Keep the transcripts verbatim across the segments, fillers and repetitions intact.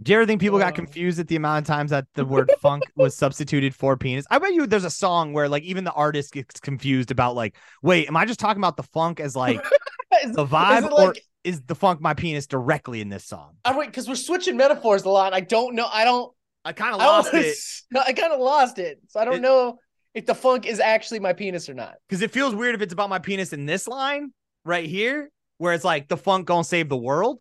Do you ever think people got confused at the amount of times that the word funk was substituted for penis? I bet you there's a song where like even the artist gets confused about like, wait, am I just talking about the funk as like is, the vibe, is or like, is the funk my penis directly in this song? I wait, because we're switching metaphors a lot. I don't know. I don't. I kind of lost I it. I kind of lost it. So I don't it, know if the funk is actually my penis or not. Because it feels weird if it's about my penis in this line right here, where it's like the funk gonna save the world.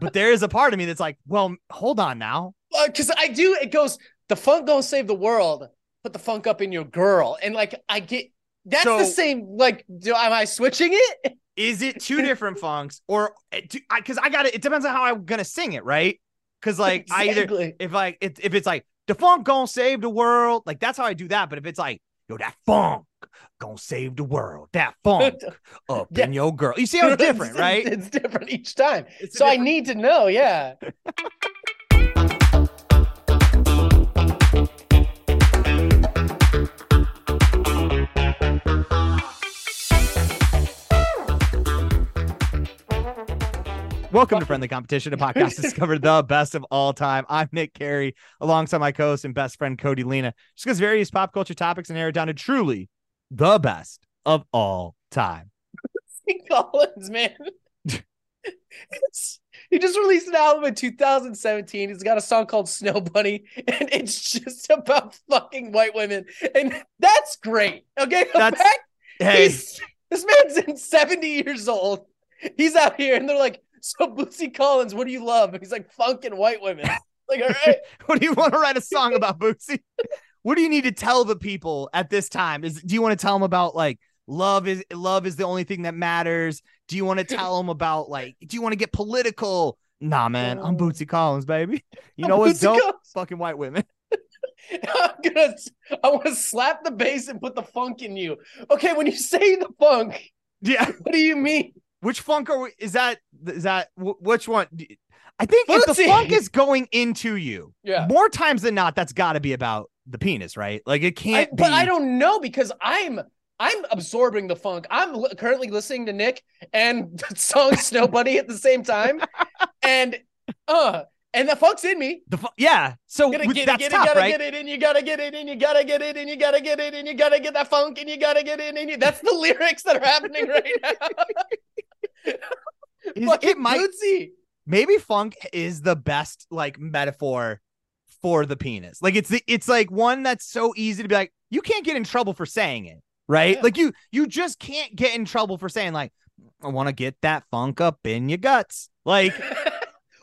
But there is a part of me that's like, well, hold on now. Because uh, I do. It goes, the funk gonna save the world. Put the funk up in your girl. And like, I get, that's so, the same. Like, do, am I switching it? Is it two different funks? Or, because I, I got it. It depends on how I'm going to sing it, right? Because like, exactly. I either, if like, it, if it's like, the funk gonna save the world. Like, that's how I do that. But if it's like, yo, that funk gonna save the world. That funk up yeah. in your girl. You see how it's different, it's, right? It's different each time. It's so different... I need to know, yeah. Welcome to Friendly Competition, a podcast to discover the best of all time. I'm Nick Carey, alongside my co-host and best friend, Cody Lena. Discuss various pop culture topics and narrow down to truly the best of all time. Saint Collins, man. He just released an album in two thousand seventeen. He's got a song called Snow Bunny, and it's just about fucking white women. And that's great. Okay, that's, fact, hey. This man's in seventy years old. He's out here, and they're like, so Bootsy Collins, what do you love? And he's like, funk and white women. Like, all right. What do you want to write a song about, Bootsy? What do you need to tell the people at this time? Is do you want to tell them about like love is love is the only thing that matters? Do you want to tell them about like, do you want to get political? Nah, man, I'm Bootsy Collins, baby. You know what's dope? Collins. Fucking white women. I'm gonna I want to slap the bass and put the funk in you. Okay, when you say the funk, yeah, what do you mean? Which funk are we, is that, is that, which one? I think Bootsy. If the funk is going into you, yeah. more times than not, that's gotta be about the penis, right? Like it can't I, be. But I don't know because I'm, I'm absorbing the funk. I'm l- currently listening to Nick and the song Snow Bunny at the same time. And, uh, and the funk's in me. The fu- yeah. So gotta get it, you gotta get it in, you gotta get it in, you gotta get it in, you gotta get it in, you gotta get that funk and you gotta get it in you. That's the lyrics that are happening right now. Is, it might, maybe funk is the best like metaphor for the penis. Like it's the it's like one that's so easy to be like, you can't get in trouble for saying it, right? Yeah. Like you you just can't get in trouble for saying like, I want to get that funk up in your guts. Like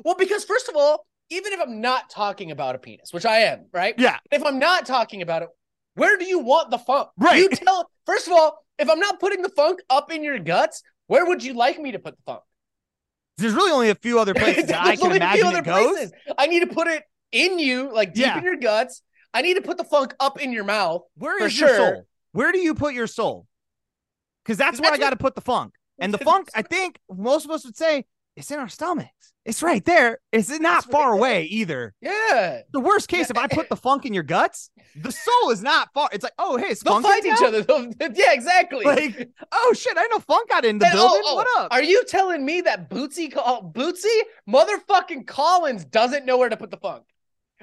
well, because first of all, even if I'm not talking about a penis, which I am, right? Yeah. If I'm not talking about it, where do you want the funk? Right. You tell first of all, if I'm not putting the funk up in your guts, where would you like me to put the funk? There's really only a few other places that I can imagine it goes. Places. I need to put it in you, like deep yeah. in your guts. I need to put the funk up in your mouth. Where is your sure. soul? Where do you put your soul? Because that's where that's I got to put the funk. And the funk, I think most of us would say, it's in our stomachs. It's right there. It's not that's far away is. Either. Yeah. The worst case, if I put the funk in your guts, the soul is not far. It's like, oh, hey, it's funk. They'll find each other. They'll, yeah, exactly. Like, oh, shit, I know funk got in the and, building. Oh, oh, what up? Are you telling me that Bootsy, oh, Bootsy motherfucking Collins doesn't know where to put the funk?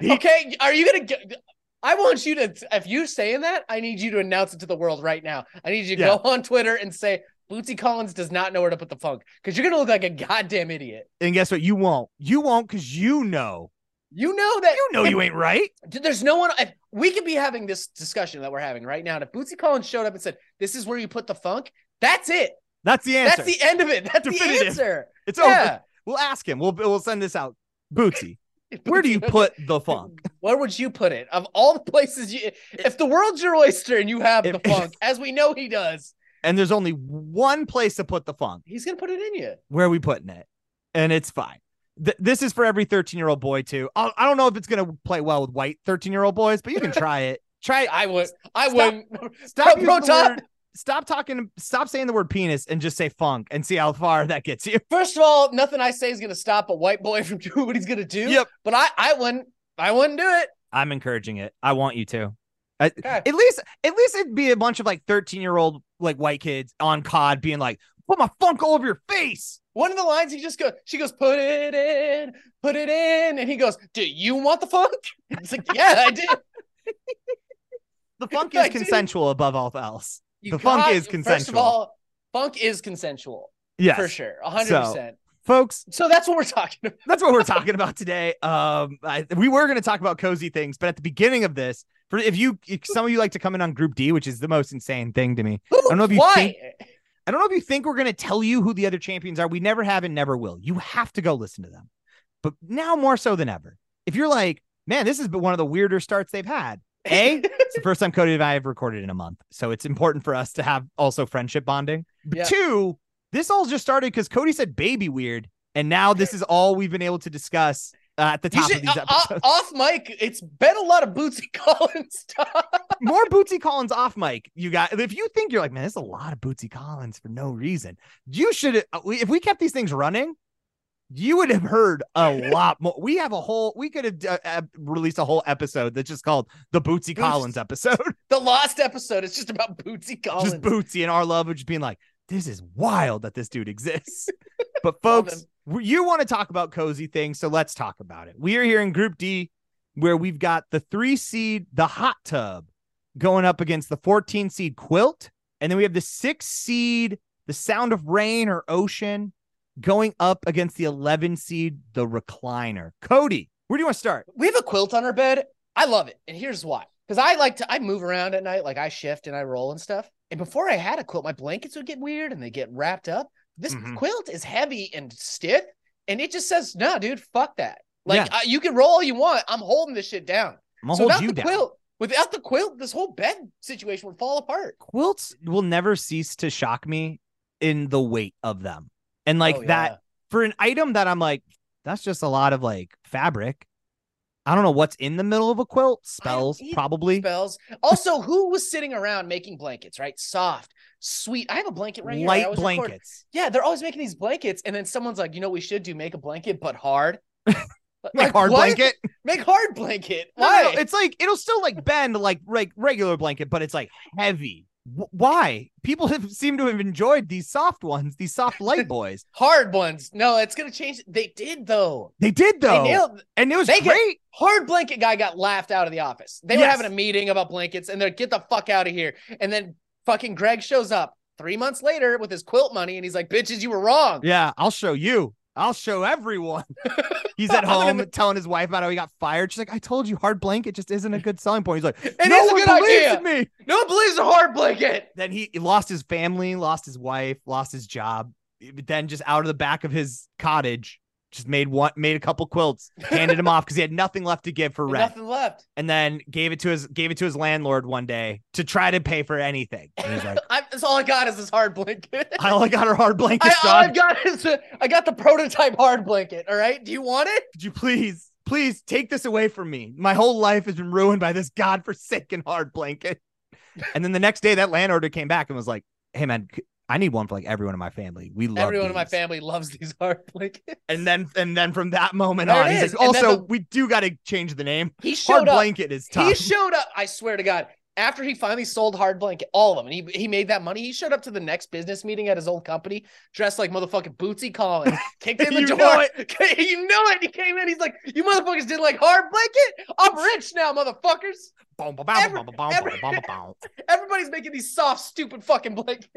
Okay, are you going to... I want you to... If you're saying that, I need you to announce it to the world right now. I need you to yeah. go on Twitter and say... Bootsy Collins does not know where to put the funk because you're going to look like a goddamn idiot. And guess what? You won't. You won't because you know. You know that. You know you ain't right. There's no one. If we could be having this discussion that we're having right now. And if Bootsy Collins showed up and said, this is where you put the funk, that's it. That's the answer. That's the end of it. That's definitive. The answer. It's yeah. over. We'll ask him. We'll, we'll send this out. Bootsy, where do you put the funk? Where would you put it? Of all the places, you, if the world's your oyster and you have the funk, as we know he does. And there's only one place to put the funk. He's going to put it in you. Where are we putting it? And it's fine. Th- this is for every thirteen-year-old boy, too. I'll, I don't know if it's going to play well with white thirteen-year-old boys, but you can try it. Try it. I would. I wouldn't. Stop, stop, stop, stop talking. Stop saying the word penis and just say funk and see how far that gets you. First of all, nothing I say is going to stop a white boy from doing what he's going to do. Yep. But I, I wouldn't. I wouldn't do it. I'm encouraging it. I want you to. I, okay. At least, at least it'd be a bunch of like thirteen year old like white kids on C O D being like, "Put my funk all over your face," One of the lines, he just goes, she goes, put it in, put it in. And he goes, do you want the funk? It's like, yeah, I do. The funk is consensual above all else. You the got, funk is consensual. First of all, funk is consensual. Yes. For sure. one hundred percent. So, folks. So that's what we're talking about. That's what we're talking about today. Um, I, we were going to talk about cozy things, but at the beginning of this, for if you, if some of you like to come in on Group D, which is the most insane thing to me. Who? I don't know if you Why? think... I don't know if you think we're going to tell you who the other champions are. We never have and never will. You have to go listen to them. But now more so than ever, if you're like, man, this has been one of the weirder starts they've had. A, it's the first time Cody and I have recorded in a month. So it's important for us to have also friendship bonding. Yeah. Two, this all just started because Cody said baby weird. And now this is all we've been able to discuss uh, at the top should, of these episodes. Uh, off mic, it's been a lot of Bootsy Collins stuff. More Bootsy Collins off mic, you guys. If you think you're like, man, there's a lot of Bootsy Collins for no reason. You should, if we kept these things running, you would have heard a lot more. We have a whole, we could have uh, released a whole episode that's just called the Bootsy Boots, Collins episode. The lost episode. It's just about Bootsy Collins. Just Bootsy and our love, just being like, this is wild that this dude exists. But folks, you want to talk about cozy things, so let's talk about it. We are here in Group D, where we've got the three seed, the Hot Tub, going up against the fourteen seed Quilt. And then we have the six seed, the Sound of Rain or Ocean, going up against the eleven seed, the Recliner. Cody, where do you want to start? We have a quilt on our bed. I love it. And here's why. Because I like to, I move around at night, like I shift and I roll and stuff. And before I had a quilt, my blankets would get weird and they get wrapped up. This mm-hmm. quilt is heavy and stiff, and it just says, no, dude, fuck that. Like, yeah. I, you can roll all you want. I'm holding this shit down. I'm gonna so hold without you the down. quilt, without the quilt, this whole bed situation would fall apart. Quilts will never cease to shock me in the weight of them. And like oh, yeah. that for an item that I'm like, that's just a lot of like fabric. I don't know what's in the middle of a quilt. Spells, probably. Spells. Also, who was sitting around making blankets, right? Soft, sweet. I have a blanket right here. Light blankets. Record. Yeah, they're always making these blankets. And then someone's like, you know what we should do? Make a blanket, but hard. Like, make hard what? blanket? Make hard blanket. Why? No, no, it's like, it'll still like bend like reg- regular blanket, but it's like heavy. W- why? People have, seem to have enjoyed these soft ones, these soft light boys. Hard ones. No, it's going to change. They did, though. They did, though. They nailed- and it was they great. Get- Hard blanket guy got laughed out of the office. They yes. were having a meeting about blankets, and they're like, get the fuck out of here. And then fucking Greg shows up three months later with his quilt money, and he's like, bitches, you were wrong. Yeah, I'll show you. I'll show everyone. He's at home gonna... telling his wife about how he got fired. She's like, I told you hard blanket just isn't a good selling point. He's like, it no is one a good believes idea. in me. No one believes a hard blanket. Then he lost his family, lost his wife, lost his job. Then just out of the back of his cottage, just made one, made a couple quilts, handed him off because he had nothing left to give for rent. Nothing left. And then gave it to his gave it to his landlord one day to try to pay for anything. And he's like, I, that's all I got is this hard blanket. All I got are hard blankets. I, all I got is a, I got the prototype hard blanket. All right, do you want it? Could you please, please take this away from me? My whole life has been ruined by this godforsaken hard blanket. And then the next day, that landlord came back and was like, "Hey, man." I need one for like everyone in my family. We love everyone these. in my family loves these hard blankets. And then, and then from that moment there on, he's like, also, the, we do got to change the name. He showed hard up. blanket is tough. He showed up. I swear to God, after he finally sold hard blanket, all of them, and he he made that money. He showed up to the next business meeting at his old company, dressed like motherfucking Bootsy Collins. Kicked in the you door. Know it. You know it. He came in. He's like, you motherfuckers did like hard blanket. I'm rich now, motherfuckers. Everybody's making these soft, stupid fucking blankets.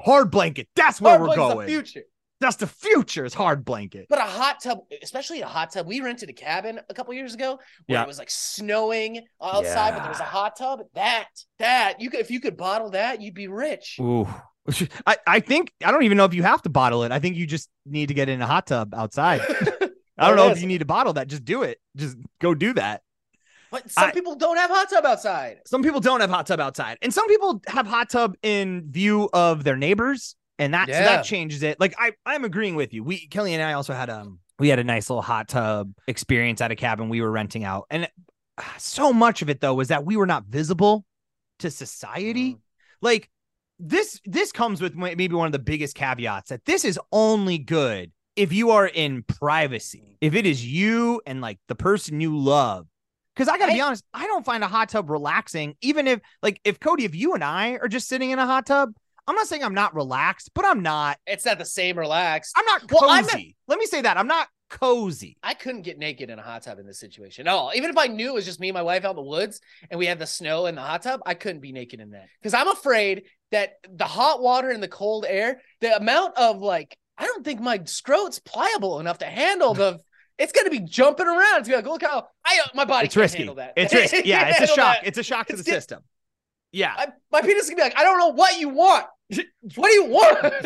Hard blanket. That's where hard we're going. The future. That's the future is hard blanket. But a hot tub, especially a hot tub. We rented a cabin a couple years ago where yeah. it was like snowing outside, yeah. but there was a hot tub. That, that, you could, if you could bottle that, you'd be rich. Ooh. I, I think, I don't even know if you have to bottle it. I think you just need to get in a hot tub outside. I don't know is. if you need to bottle that. Just do it. Just go do that. But some I, people don't have hot tub outside. Some people don't have hot tub outside. And some people have hot tub in view of their neighbors. And that, yeah. so that changes it. Like, I, I'm agreeing with you. We, Kelly and I also had, um, we had a nice little hot tub experience at a cabin we were renting out. And so much of it, though, was that we were not visible to society. Mm. Like this, this comes with maybe one of the biggest caveats that this is only good if you are in privacy, if it is you and like the person you love. Because I got to be honest, I don't find a hot tub relaxing, even if like if Cody, if you and I are just sitting in a hot tub, I'm not saying I'm not relaxed, but I'm not. It's not the same relaxed. I'm not cozy. Well, I'm a, let me say that. I'm not cozy. I couldn't get naked in a hot tub in this situation at all. Even if I knew it was just me and my wife out in the woods and we had the snow in the hot tub, I couldn't be naked in that. Because I'm afraid that the hot water and the cold air, the amount of like, I don't think my scrot's pliable enough to handle the... It's going to be jumping around. It's going to be like, look how I, my body it's can't risky. handle that. It's risky. Yeah, it's a shock. That. It's a shock to it's the di- system. Yeah. I, my penis is going to be like, I don't know what you want. What do you want? What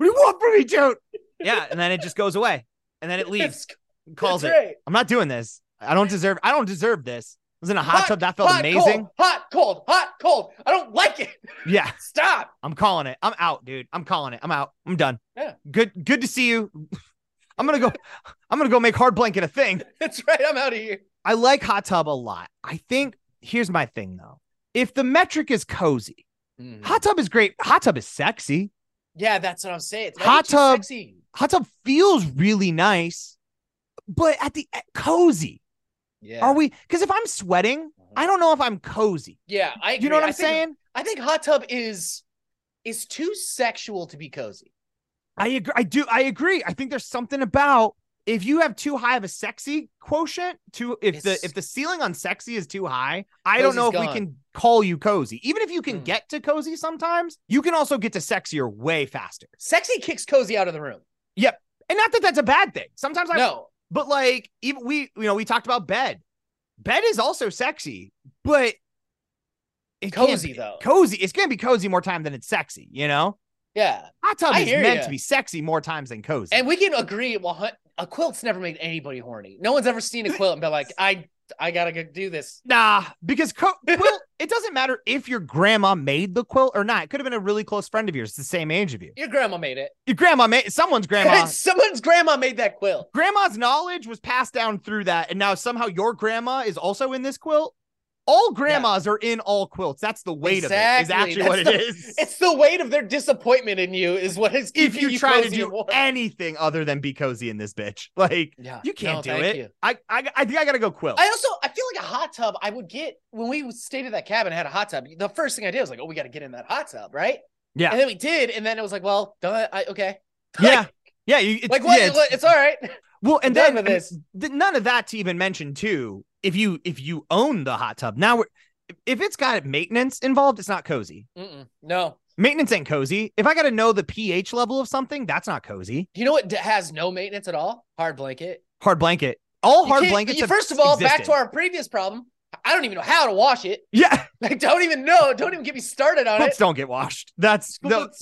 do you want from me, dude? Yeah, and then it just goes away. And then it leaves. It's, calls it. Right. I'm not doing this. I don't deserve I don't deserve this. I was in a hot, hot tub. That felt hot, amazing. Cold, hot, cold, hot, cold. I don't like it. Yeah. Stop. I'm calling it. I'm out, dude. I'm calling it. I'm out. I'm done. Yeah. Good good to see you. I'm going to go, I'm going to go make hard blanket a thing. That's right. I'm out of here. I like hot tub a lot. I think here's my thing though. If the metric is cozy, mm. hot tub is great. Hot tub is sexy. Yeah. That's what I'm saying. It's hot tub, sexy. Hot tub feels really nice, but at the at cozy. Yeah. Are we, cause if I'm sweating, I don't know if I'm cozy. Yeah. I agree. You know what I'm I think, saying? I think hot tub is, is too sexual to be cozy. I agree. I do. I agree. I think there's something about if you have too high of a sexy quotient to if it's, the if the ceiling on sexy is too high, I don't know if gone. we can call you cozy. Even if you can mm. get to cozy sometimes, you can also get to sexier way faster. Sexy kicks cozy out of the room. Yep. And not that that's a bad thing. Sometimes I no. But like even we you know, we talked about bed. Bed is also sexy, but it cozy though. Cozy. It's going to be cozy more time than it's sexy, you know? Yeah. Hot tub is meant you. to be sexy more times than cozy. And we can agree, well, a quilt's never made anybody horny. No one's ever seen a quilt and been like, I I gotta go do this. Nah, because co- quilt, it doesn't matter if your grandma made the quilt or not. It could have been a really close friend of yours the same age of you. Your grandma made it. Your grandma made Someone's grandma. Someone's grandma made that quilt. Grandma's knowledge was passed down through that. And now somehow your grandma is also in this quilt. All grandmas yeah. are in all quilts. That's the weight exactly. of it. Is actually That's what the, it is. It's the weight of their disappointment in you is what is keeping if you, you try to do anything other than be cozy in this bitch. Like yeah. you can't no, do it. You. I, I I think I gotta go quilt. I also I feel like a hot tub. I would get when we stayed at that cabin, had a hot tub. The first thing I did was like, oh, we got to get in that hot tub, right? Yeah. And then we did, and then it was like, well, done. I, okay. Yeah. Like, yeah. You, it's, like what? Yeah, it's, it's, it's all right. Well, and then this. none of that to even mention too. If you if you own the hot tub now, we're, if it's got maintenance involved, it's not cozy. Mm-mm, no, maintenance ain't cozy. If I got to know the pH level of something, that's not cozy. You know what has no maintenance at all? Hard blanket. Hard blanket. All you hard blankets. You, first of all, existed. Back to our previous problem. I don't even know how to wash it. Yeah, I don't even know. Don't even get me started on Boots it. Don't get washed. That's the,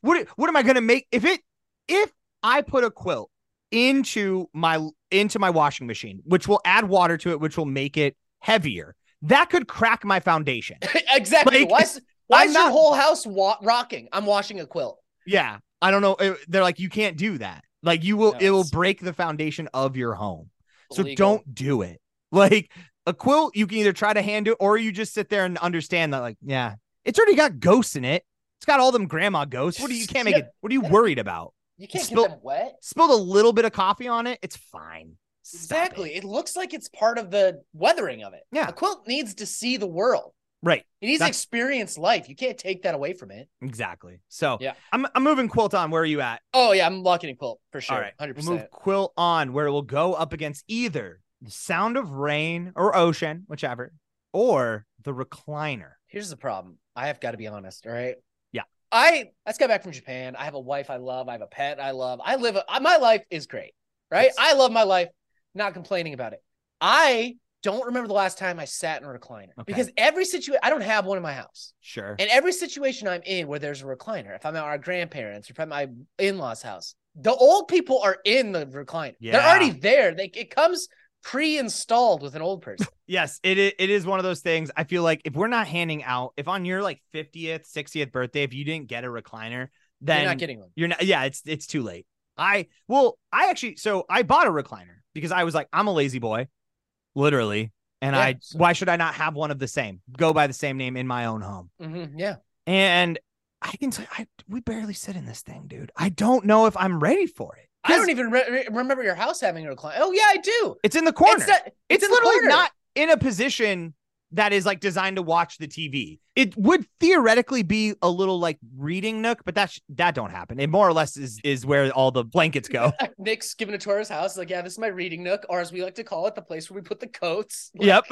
what. What am I gonna make if it if I put a quilt into my into my washing machine, which will add water to it, which will make it heavier. That could crack my foundation. Exactly. Like, why is, why is not, your whole house wa- rocking? I'm washing a quilt. Yeah. I don't know. It, they're like, you can't do that. Like you will, no, it will break the foundation of your home. Illegal. So don't do it. Like a quilt, you can either try to hand it or you just sit there and understand that like, yeah, it's already got ghosts in it. It's got all them grandma ghosts. What do you, you can't make yeah. it? What are you worried about? You can't Spill, get them wet. Spilled a little bit of coffee on it. It's fine. Stop exactly. It. it looks like it's part of the weathering of it. Yeah. A quilt needs to see the world. Right. It needs That's... to experience life. You can't take that away from it. Exactly. So yeah. I'm I'm moving quilt on. Where are you at? Oh, yeah. I'm locking in quilt for sure. All right. one hundred percent. We'll move quilt on where it will go up against either the sound of rain or ocean, whichever, or the recliner. Here's the problem. I have got to be honest. All right. I let's go back from Japan. I have a wife I love. I have a pet I love. I live. A, my life is great, right? Yes. I love my life. Not complaining about it. I don't remember the last time I sat in a recliner okay. because every situation I don't have one in my house. Sure. And every situation I'm in where there's a recliner, if I'm at our grandparents, or if I'm at my in-laws' house, the old people are in the recliner. Yeah. They're already there. They it comes pre-installed with an old person. Yes, it it is one of those things. I feel like if we're not handing out, if on your like fiftieth, sixtieth birthday, if you didn't get a recliner, then you're not getting one. You're not. Yeah, it's it's too late. I well, I actually so I bought a recliner because I was like, I'm a lazy boy, literally, and yeah, I so. why should I not have one of the same? Go by the same name in my own home. Mm-hmm, yeah, and I can tell I we barely sit in this thing, dude. I don't know if I'm ready for it. I don't even re- remember your house having a recliner. Oh yeah, I do. It's in the corner. It's, not, it's, it's literally corner. not in a position that is like designed to watch the T V. It would theoretically be a little like reading nook, but that sh- that don't happen. It more or less is is where all the blankets go. Nick's giving a tour of his house. Like, yeah, this is my reading nook, or as we like to call it, the place where we put the coats. Like- yep,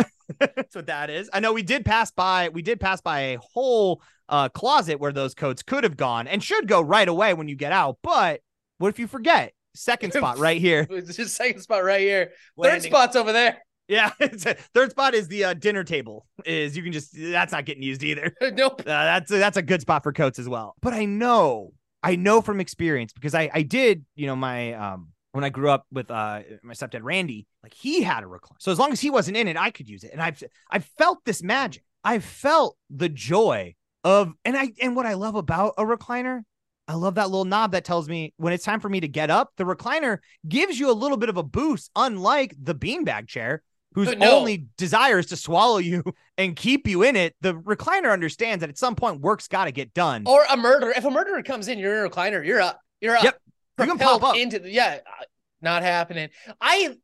that's what that is. I know we did pass by. We did pass by a whole uh, closet where those coats could have gone and should go right away when you get out. But what if you forget? Second spot right here. Just second spot right here. Landing. Third spot's over there. Yeah, it's a, third spot is the uh, dinner table. Is you can just that's not getting used either. Nope. Uh, that's that's a good spot for coats as well. But I know, I know from experience because I I did, you know, my um when I grew up with uh my stepdad Randy, like he had a recliner. So as long as he wasn't in it, I could use it. And I've I've felt this magic. I've felt the joy of and I and what I love about a recliner. I love that little knob that tells me when it's time for me to get up. The recliner gives you a little bit of a boost, unlike the beanbag chair, whose no. only desire is to swallow you and keep you in it. The recliner understands that at some point work's got to get done. Or a murderer. If a murderer comes in, you're in a recliner. You're up. You're up. Yep. You can pop up. Into the, yeah, not happening. I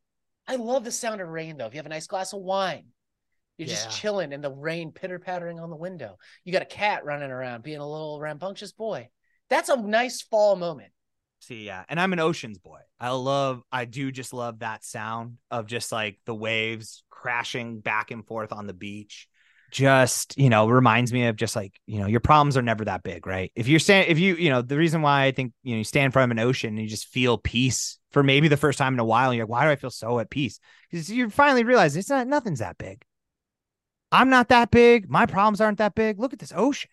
I love the sound of rain, though. If you have a nice glass of wine, you're yeah. just chilling in the rain pitter-pattering on the window. You got a cat running around being a little rambunctious boy. That's a nice fall moment. See, yeah. And I'm an oceans boy. I love, I do just love that sound of just like the waves crashing back and forth on the beach. Just, you know, reminds me of just like, you know, your problems are never that big, right? If you're saying, if you, you know, the reason why I think, you know, you stand in front of an ocean and you just feel peace for maybe the first time in a while. And you're like, why do I feel so at peace? Because you finally realize it's not, nothing's that big. I'm not that big. My problems aren't that big. Look at this ocean.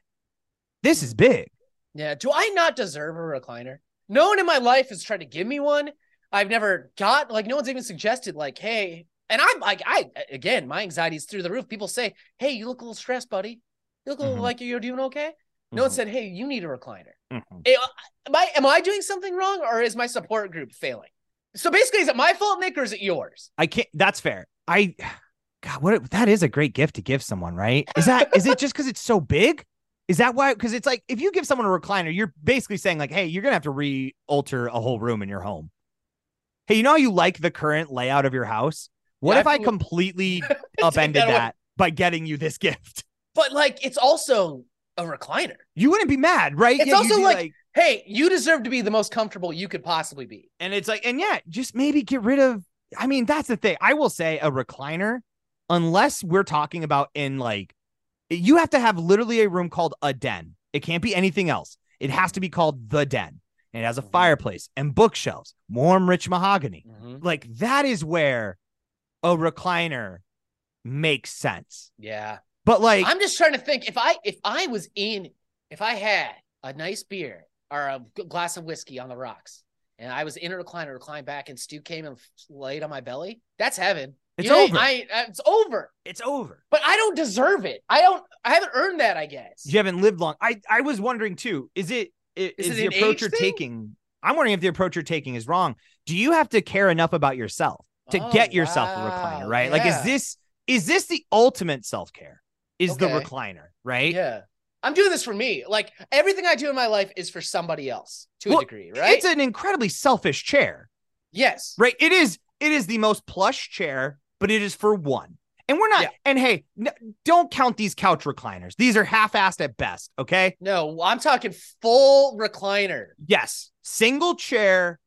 This is big. Yeah. Do I not deserve a recliner? No one in my life has tried to give me one. I've never got, like, no one's even suggested, like, hey, and I'm like, I, again, my anxiety's through the roof. People say, hey, you look a little stressed, buddy. You look a little mm-hmm. like you're doing okay. Mm-hmm. No one said, hey, you need a recliner. Mm-hmm. Am I, am I doing something wrong, or is my support group failing? So basically, is it my fault, Nick, or is it yours? I can't, that's fair. I, God, what, that is a great gift to give someone, right? Is that, is it just because it's so big? Is that why? Because it's like, if you give someone a recliner, you're basically saying like, hey, you're going to have to re-alter a whole room in your home. Hey, you know how you like the current layout of your house? What yeah, if I, I completely upended that, that by getting you this gift? But like, it's also a recliner. You wouldn't be mad, right? It's yeah, also like, like, hey, you deserve to be the most comfortable you could possibly be. And it's like, and yeah, just maybe get rid of, I mean, that's the thing. I will say a recliner, unless we're talking about in like, you have to have literally a room called a den. It can't be anything else. It has to be called the den. And it has a fireplace and bookshelves, warm, rich mahogany. Mm-hmm. Like that is where a recliner makes sense. Yeah. But like, I'm just trying to think if I, if I was in, if I had a nice beer or a glass of whiskey on the rocks and I was in a recliner, reclined back and Stu came and laid on my belly. That's heaven. It's you know, over. I, I, it's over. It's over. But I don't deserve it. I don't. I haven't earned that, I guess. You haven't lived long. I, I was wondering, too, is it is, is, is it the approach you're thing? taking? I'm wondering if the approach you're taking is wrong. Do you have to care enough about yourself to oh, get yourself wow. a recliner, right? Yeah. Like, is this is this the ultimate self-care? Is okay. the recliner, right? Yeah. I'm doing this for me. Like, everything I do in my life is for somebody else to well, a degree, right? It's an incredibly selfish chair. Yes. Right? It is. It is the most plush chair. But it is for one. And we're not. Yeah. And hey, no, don't count these couch recliners. These are half-assed at best. Okay. No, I'm talking full recliner. Yes. Single chair,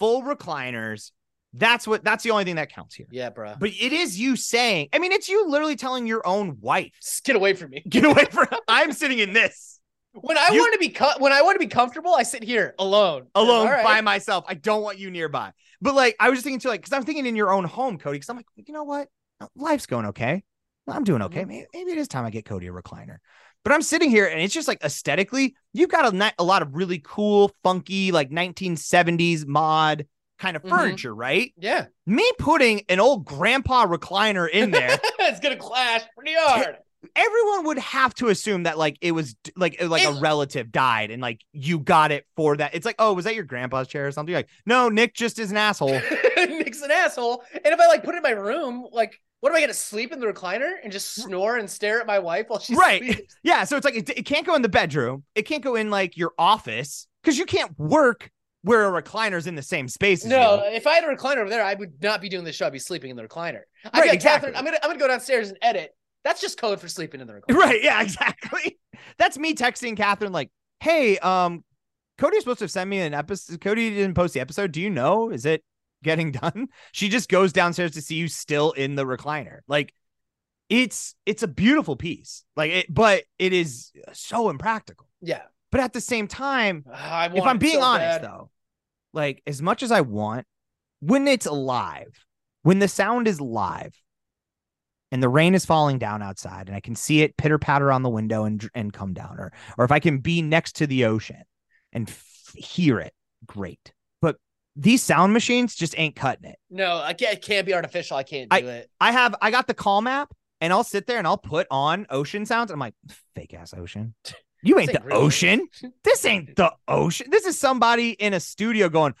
full recliners. That's what, that's the only thing that counts here. Yeah, bro. But it is you saying, I mean, it's you literally telling your own wife, get away from me. Get away from, I'm sitting in this. When I you, want to be, co- when I want to be comfortable, I sit here alone, alone right. by myself. I don't want you nearby. But like, I was just thinking too, like, cause I'm thinking in your own home, Cody. Cause I'm like, you know what? Life's going okay. I'm doing okay. Maybe, maybe it is time I get Cody a recliner, but I'm sitting here and it's just like aesthetically, you've got a, a lot of really cool, funky, like nineteen seventies mod kind of mm-hmm. furniture, right? Yeah. Me putting an old grandpa recliner in there. It's going to clash pretty hard. Everyone would have to assume that like it was like like it, a relative died and like you got it for that. It's like, oh, was that your grandpa's chair or something? You're like, no, Nick just is an asshole. Nick's an asshole. And if I like put it in my room, like what am I going to sleep in the recliner and just snore and stare at my wife while she's right. Sleeps? Yeah. So it's like it, it can't go in the bedroom. It can't go in like your office because you can't work where a recliner's in the same space. As no, you. If I had a recliner over there, I would not be doing this show. I'd be sleeping in the recliner. I'd right, be like, exactly. Catherine, I'm going to I'm going to go downstairs and edit. That's just code for sleeping in the recording. Right. Yeah, exactly. That's me texting Catherine like, hey, um, Cody's supposed to send me an episode. Cody didn't post the episode. Do you know? Is it getting done? She just goes downstairs to see you still in the recliner. Like, it's it's a beautiful piece. Like, it, but it is so impractical. Yeah. But at the same time, uh, if I'm being so honest, bad. though, like, as much as I want, when it's live, when the sound is live, and the rain is falling down outside and I can see it pitter patter on the window and, and come down, or, or if I can be next to the ocean and f- hear it, great. But these sound machines just ain't cutting it. No, I can't, it can't be artificial. I can't do I, it. I have, I got the Calm app and I'll sit there and I'll put on ocean sounds. And I'm like, fake ass ocean. You ain't, ain't the really. ocean. This ain't the ocean. This is somebody in a studio going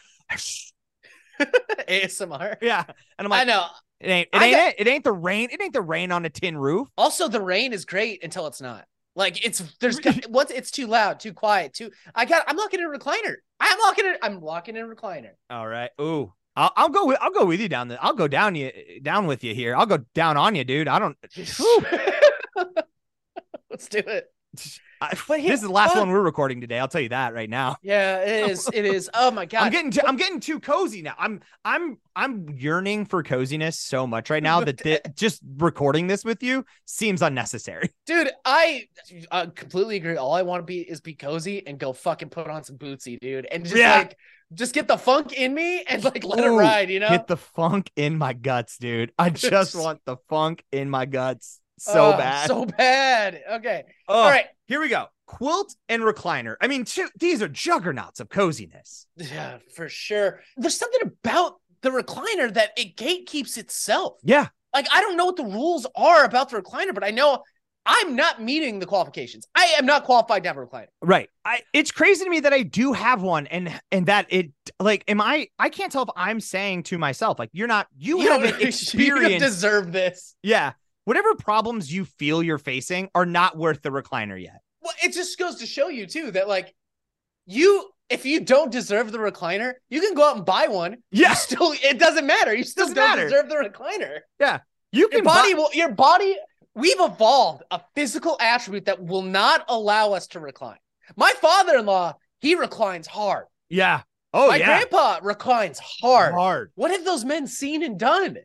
A S M R. Yeah. And I'm like, I know. It ain't it ain't, got, it. it ain't the rain. It ain't the rain on a tin roof. Also, the rain is great until it's not. Like, it's there's once it's too loud, too quiet, too. I got. I'm locking in a recliner. I'm locking in. I'm locking in a recliner. All right. Ooh. I'll, I'll go. With, I'll go with you down. The, I'll go down you down with you here. I'll go down on you, dude. I don't. Let's do it. I, but here, this is the last uh, one we're recording today. I'll tell you that right now. Yeah, it is. It is. Oh my god, I'm getting too, I'm getting too cozy now. I'm I'm I'm yearning for coziness so much right now that th- just recording this with you seems unnecessary. Dude, I uh, completely agree. All I want to be is be cozy and go fucking put on some bootsy, dude, and just yeah. like just get the funk in me and like let Ooh, it ride. You know, get the funk in my guts, dude. I just want the funk in my guts. So oh, bad. So bad. Okay. Oh, all right. Here we go. Quilt and recliner. I mean, two, these are juggernauts of coziness. Yeah, for sure. There's something about the recliner that it gatekeeps itself. Yeah. Like, I don't know what the rules are about the recliner, but I know I'm not meeting the qualifications. I am not qualified to have a recliner. Right. I, it's crazy to me that I do have one and and that it, like, am I, I can't tell if I'm saying to myself, like, you're not, you, you haven't experienced. You deserve this. Yeah. Whatever problems you feel you're facing are not worth the recliner yet. Well, it just goes to show you, too, that, like, you, if you don't deserve the recliner, you can go out and buy one. Yeah. You still, it doesn't matter. You still doesn't don't matter. deserve the recliner. Yeah. You can your body buy- will, your body, we've evolved a physical attribute that will not allow us to recline. My father-in-law, he reclines hard. Yeah. Oh, My yeah. My grandpa reclines hard. Hard. What have those men seen and done?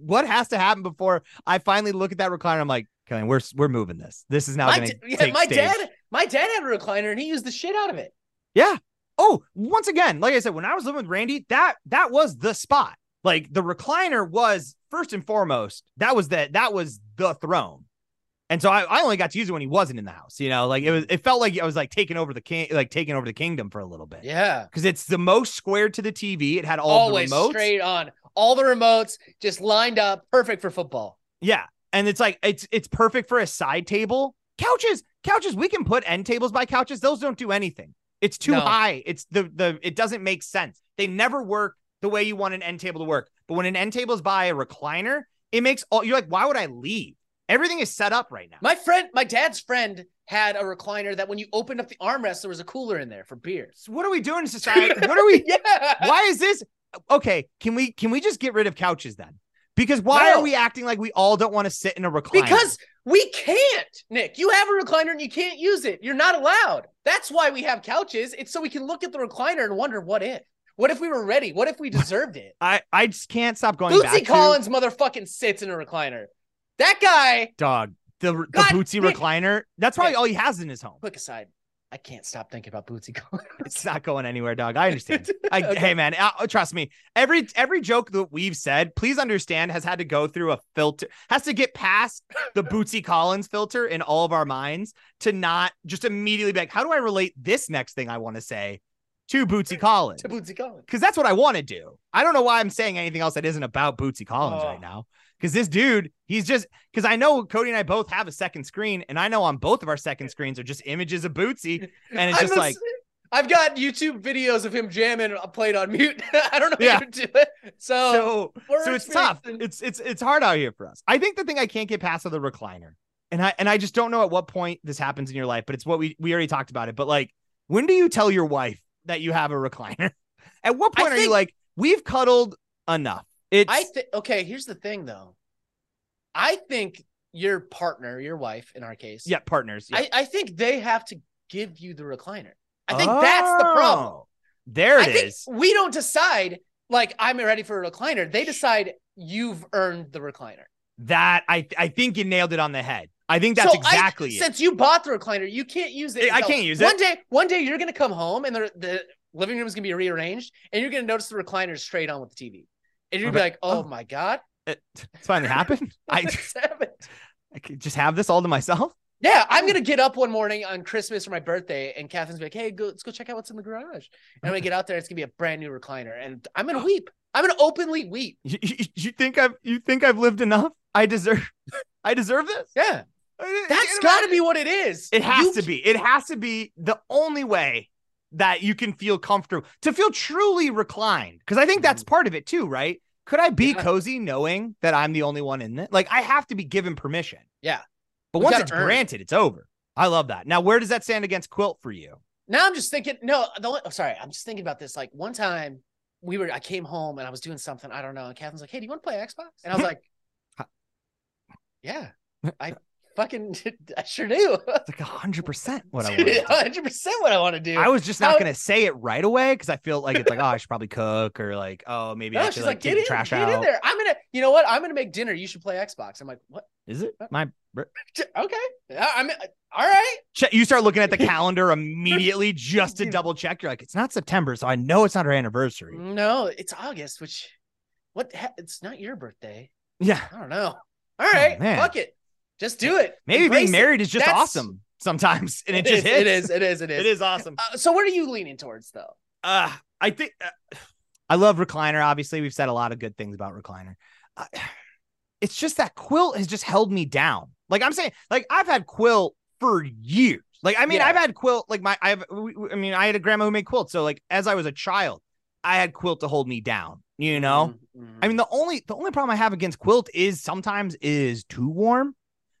What has to happen before I finally look at that recliner? I'm like, Kelly, we're we're moving this. This is now going to yeah, my stage. dad. My dad had a recliner and he used the shit out of it. Yeah. Oh, once again, like I said, when I was living with Randy, that that was the spot. Like, the recliner was first and foremost. That was the that was the throne. And so I, I only got to use it when he wasn't in the house. You know, like it was. It felt like I was like taking over the king, like taking over the kingdom for a little bit. Yeah. Because it's the most squared to the T V. It had all Always the remotes straight on. All the remotes just lined up. Perfect for football. Yeah. And it's like, it's, it's perfect for a side table. Couches, couches. We can put end tables by couches. Those don't do anything. It's too no. high. It's the, the, it doesn't make sense. They never work the way you want an end table to work. But when an end table is by a recliner, it makes all, you're like, why would I leave? Everything is set up right now. My friend, my dad's friend had a recliner that when you opened up the armrest, there was a cooler in there for beer. So what are we doing in society? What are we, yeah. why is this? Okay, can we can we just get rid of couches then? Because why no. are we acting like we all don't want to sit in a recliner? Because we can't, Nick. You have a recliner and you can't use it. You're not allowed. That's why we have couches. It's so we can look at the recliner and wonder what if. What if we were ready? What if we deserved it? I, I just can't stop going Bootsy back to... Bootsy Collins motherfucking sits in a recliner. That guy... Dog, the, the God, Bootsy Nick. recliner, that's probably Nick. all he has in his home. Quick aside. I can't stop thinking about Bootsy Collins. It's not going anywhere, dog. I understand. I, okay. Hey, man, I, trust me. Every every joke that we've said, please understand, has had to go through a filter, has to get past the Bootsy Collins filter in all of our minds to not just immediately be like, how do I relate this next thing I want to say to Bootsy Collins? To Bootsy Collins. Because that's what I want to do. I don't know why I'm saying anything else that isn't about Bootsy Collins oh. right now. Because this dude, he's just, because I know Cody and I both have a second screen, and I know on both of our second screens are just images of Bootsy, and it's just I'm like. A, I've got YouTube videos of him jamming played on mute. I don't know yeah. how to do it. So, so, so it's tough. It's it's it's hard out here for us. I think the thing I can't get past is the recliner. And I and I just don't know at what point this happens in your life, but it's what we, we already talked about it. But like, when do you tell your wife that you have a recliner? At what point I are think- you like, we've cuddled enough? It's I think okay, here's the thing though. I think your partner, your wife in our case. Yeah, partners. Yeah. I, I think they have to give you the recliner. I think oh, that's the problem. There it I is. Think we don't decide, like, I'm ready for a recliner. They decide you've earned the recliner. That, I I think you nailed it on the head. I think that's so exactly I, it. Since you bought the recliner, you can't use it. I can't use it. One day, one day you're going to come home and the, the living room is going to be rearranged and you're going to notice the recliner is straight on with the T V. And you're going to be like, oh, oh my God. It, it's finally happened. I, I could just have this all to myself. Yeah, I'm going to get up one morning on Christmas or my birthday, and Catherine's like, hey, go, let's go check out what's in the garage. And I'm going to get out there, it's going to be a brand new recliner, and I'm going to weep. I'm going to openly weep. You, you, you think I've you think I've lived enough? I deserve I deserve this? Yeah. That's got to be what it is. It has you, to be. It has to be the only way that you can feel comfortable, to feel truly reclined, because I think that's part of it too, right? Could I be yeah. cozy knowing that I'm the only one in it? Like, I have to be given permission. Yeah. But we once it's granted, it. it's over. I love that. Now, where does that stand against Quilt for you? Now I'm just thinking, no, the, oh, sorry. I'm just thinking about this. Like, one time we were, I came home and I was doing something, I don't know. And Catherine's like, hey, do you want to play Xbox? And I was like, yeah, I fucking, I sure do. It's like one hundred percent what I want to do. one hundred percent what I want to do. I was just not going to say it right away because I feel like it's like, oh, I should probably cook, or like, oh, maybe no, I should she's like, like get take in, the trash get out. In there. I'm going to, you know what? I'm going to make dinner. You should play Xbox. I'm like, what? Is it my okay? I mean, all right. You start looking at the calendar immediately just to double check. You're like, it's not September, so I know it's not our anniversary. No, it's August. Which, what? It's not your birthday. Yeah, I don't know. All right, oh, fuck it. Just do it. Maybe Embrace being married it. is just That's... awesome sometimes, and it, it just is, hits. It is. It is. It is. It is awesome. Uh, so, what are you leaning towards, though? Uh, I think uh, I love recliner. Obviously, we've said a lot of good things about recliner. Uh, It's just that Quilt has just held me down. Like I'm saying, like I've had Quilt for years. Like, I mean, yeah. I've had Quilt, like my, I've, I mean, I had a grandma who made quilts. So like, as I was a child, I had Quilt to hold me down, you know? Mm-hmm. I mean, the only, the only problem I have against Quilt is sometimes it is too warm,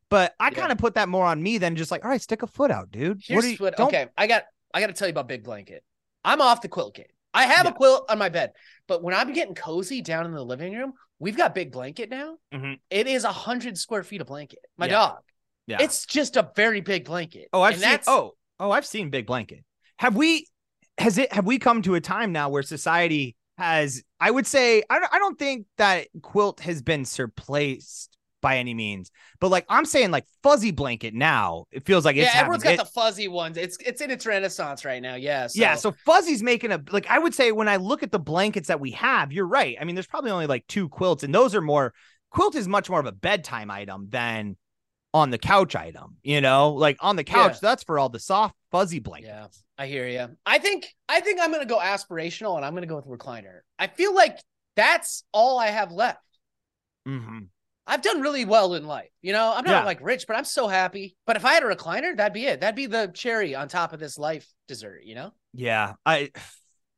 but I yeah. kind of put that more on me than just like, all right, stick a foot out, dude. Here's what are you, what, okay. I got, I got to tell you about Big Blanket. I'm off the Quilt game. I have yeah. a quilt on my bed, but when I'm getting cozy down in the living room, we've got Big Blanket now. Mm-hmm. It is a hundred square feet of blanket. My yeah. dog. Yeah. It's just a very big blanket. Oh, I've and seen. That's... Oh, oh, I've seen Big Blanket. Have we, has it, have we come to a time now where society has, I would say, I don't, I don't think that Quilt has been surplaced by any means, but like I'm saying, like fuzzy blanket now, it feels like it's yeah, everyone's happening. got it, the fuzzy ones. It's it's in its renaissance right now. Yeah, so. yeah. So fuzzy's making a like I would say when I look at the blankets that we have, you're right. I mean, there's probably only like two quilts, and those are more quilt is much more of a bedtime item than on the couch item. You know, like on the couch, yeah. that's for all the soft fuzzy blankets. Yeah, I hear you. I think I think I'm gonna go aspirational, and I'm gonna go with recliner. I feel like that's all I have left. Mm-hmm. I've done really well in life. You know, I'm not yeah. like rich, but I'm so happy. But if I had a recliner, that'd be it. That'd be the cherry on top of this life dessert, you know? Yeah. I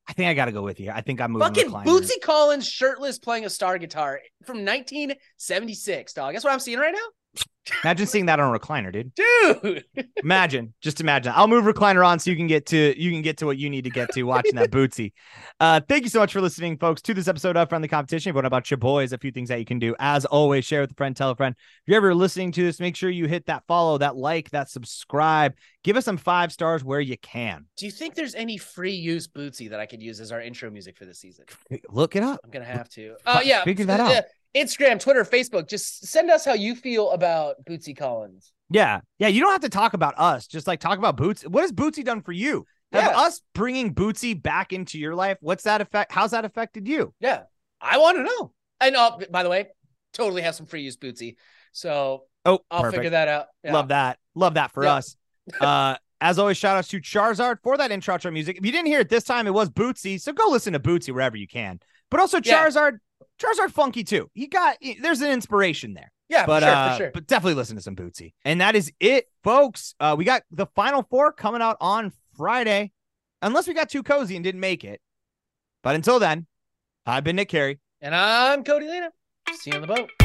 I think I got to go with you. I think I'm moving Fucking recliner. Bootsy Collins shirtless playing a star guitar from nineteen seventy-six, dog. That's what I'm seeing right now. Imagine seeing that on a recliner, dude. Dude. Imagine. Just imagine. I'll move recliner on so you can get to you can get to what you need to get to watching that Bootsy. Uh, thank you so much for listening, folks, to this episode of Friendly Competition. If you want about your boys, a few things that you can do. As always, share with a friend, tell a friend. If you're ever listening to this, make sure you hit that follow, that like, that subscribe. Give us some five stars where you can. Do you think there's any free use Bootsy that I could use as our intro music for this season? Look it up. I'm gonna have to. Oh uh, yeah, figure that out. Uh, Instagram, Twitter, Facebook. Just send us how you feel about Bootsy Collins. Yeah. Yeah. You don't have to talk about us. Just like talk about Boots. What has Bootsy done for you? Yeah. Have us bringing Bootsy back into your life. What's that effect? How's that affected you? Yeah. I want to know. And uh, by the way, totally have some free use Bootsy. So oh, I'll perfect. figure that out. Yeah. Love that. Love that for yeah. us. Uh, As always, shout outs to Charizard for that intro to our music. If you didn't hear it this time, it was Bootsy. So go listen to Bootsy wherever you can. But also Charizard. Yeah. Charizard funky too. He got there's an inspiration there. Yeah, but for sure, uh, for sure. But definitely listen to some Bootsy. And that is it, folks. Uh, we got the final four coming out on Friday, unless we got too cozy and didn't make it. But until then, I've been Nick Carey, and I'm Cody Lena. See you on the boat.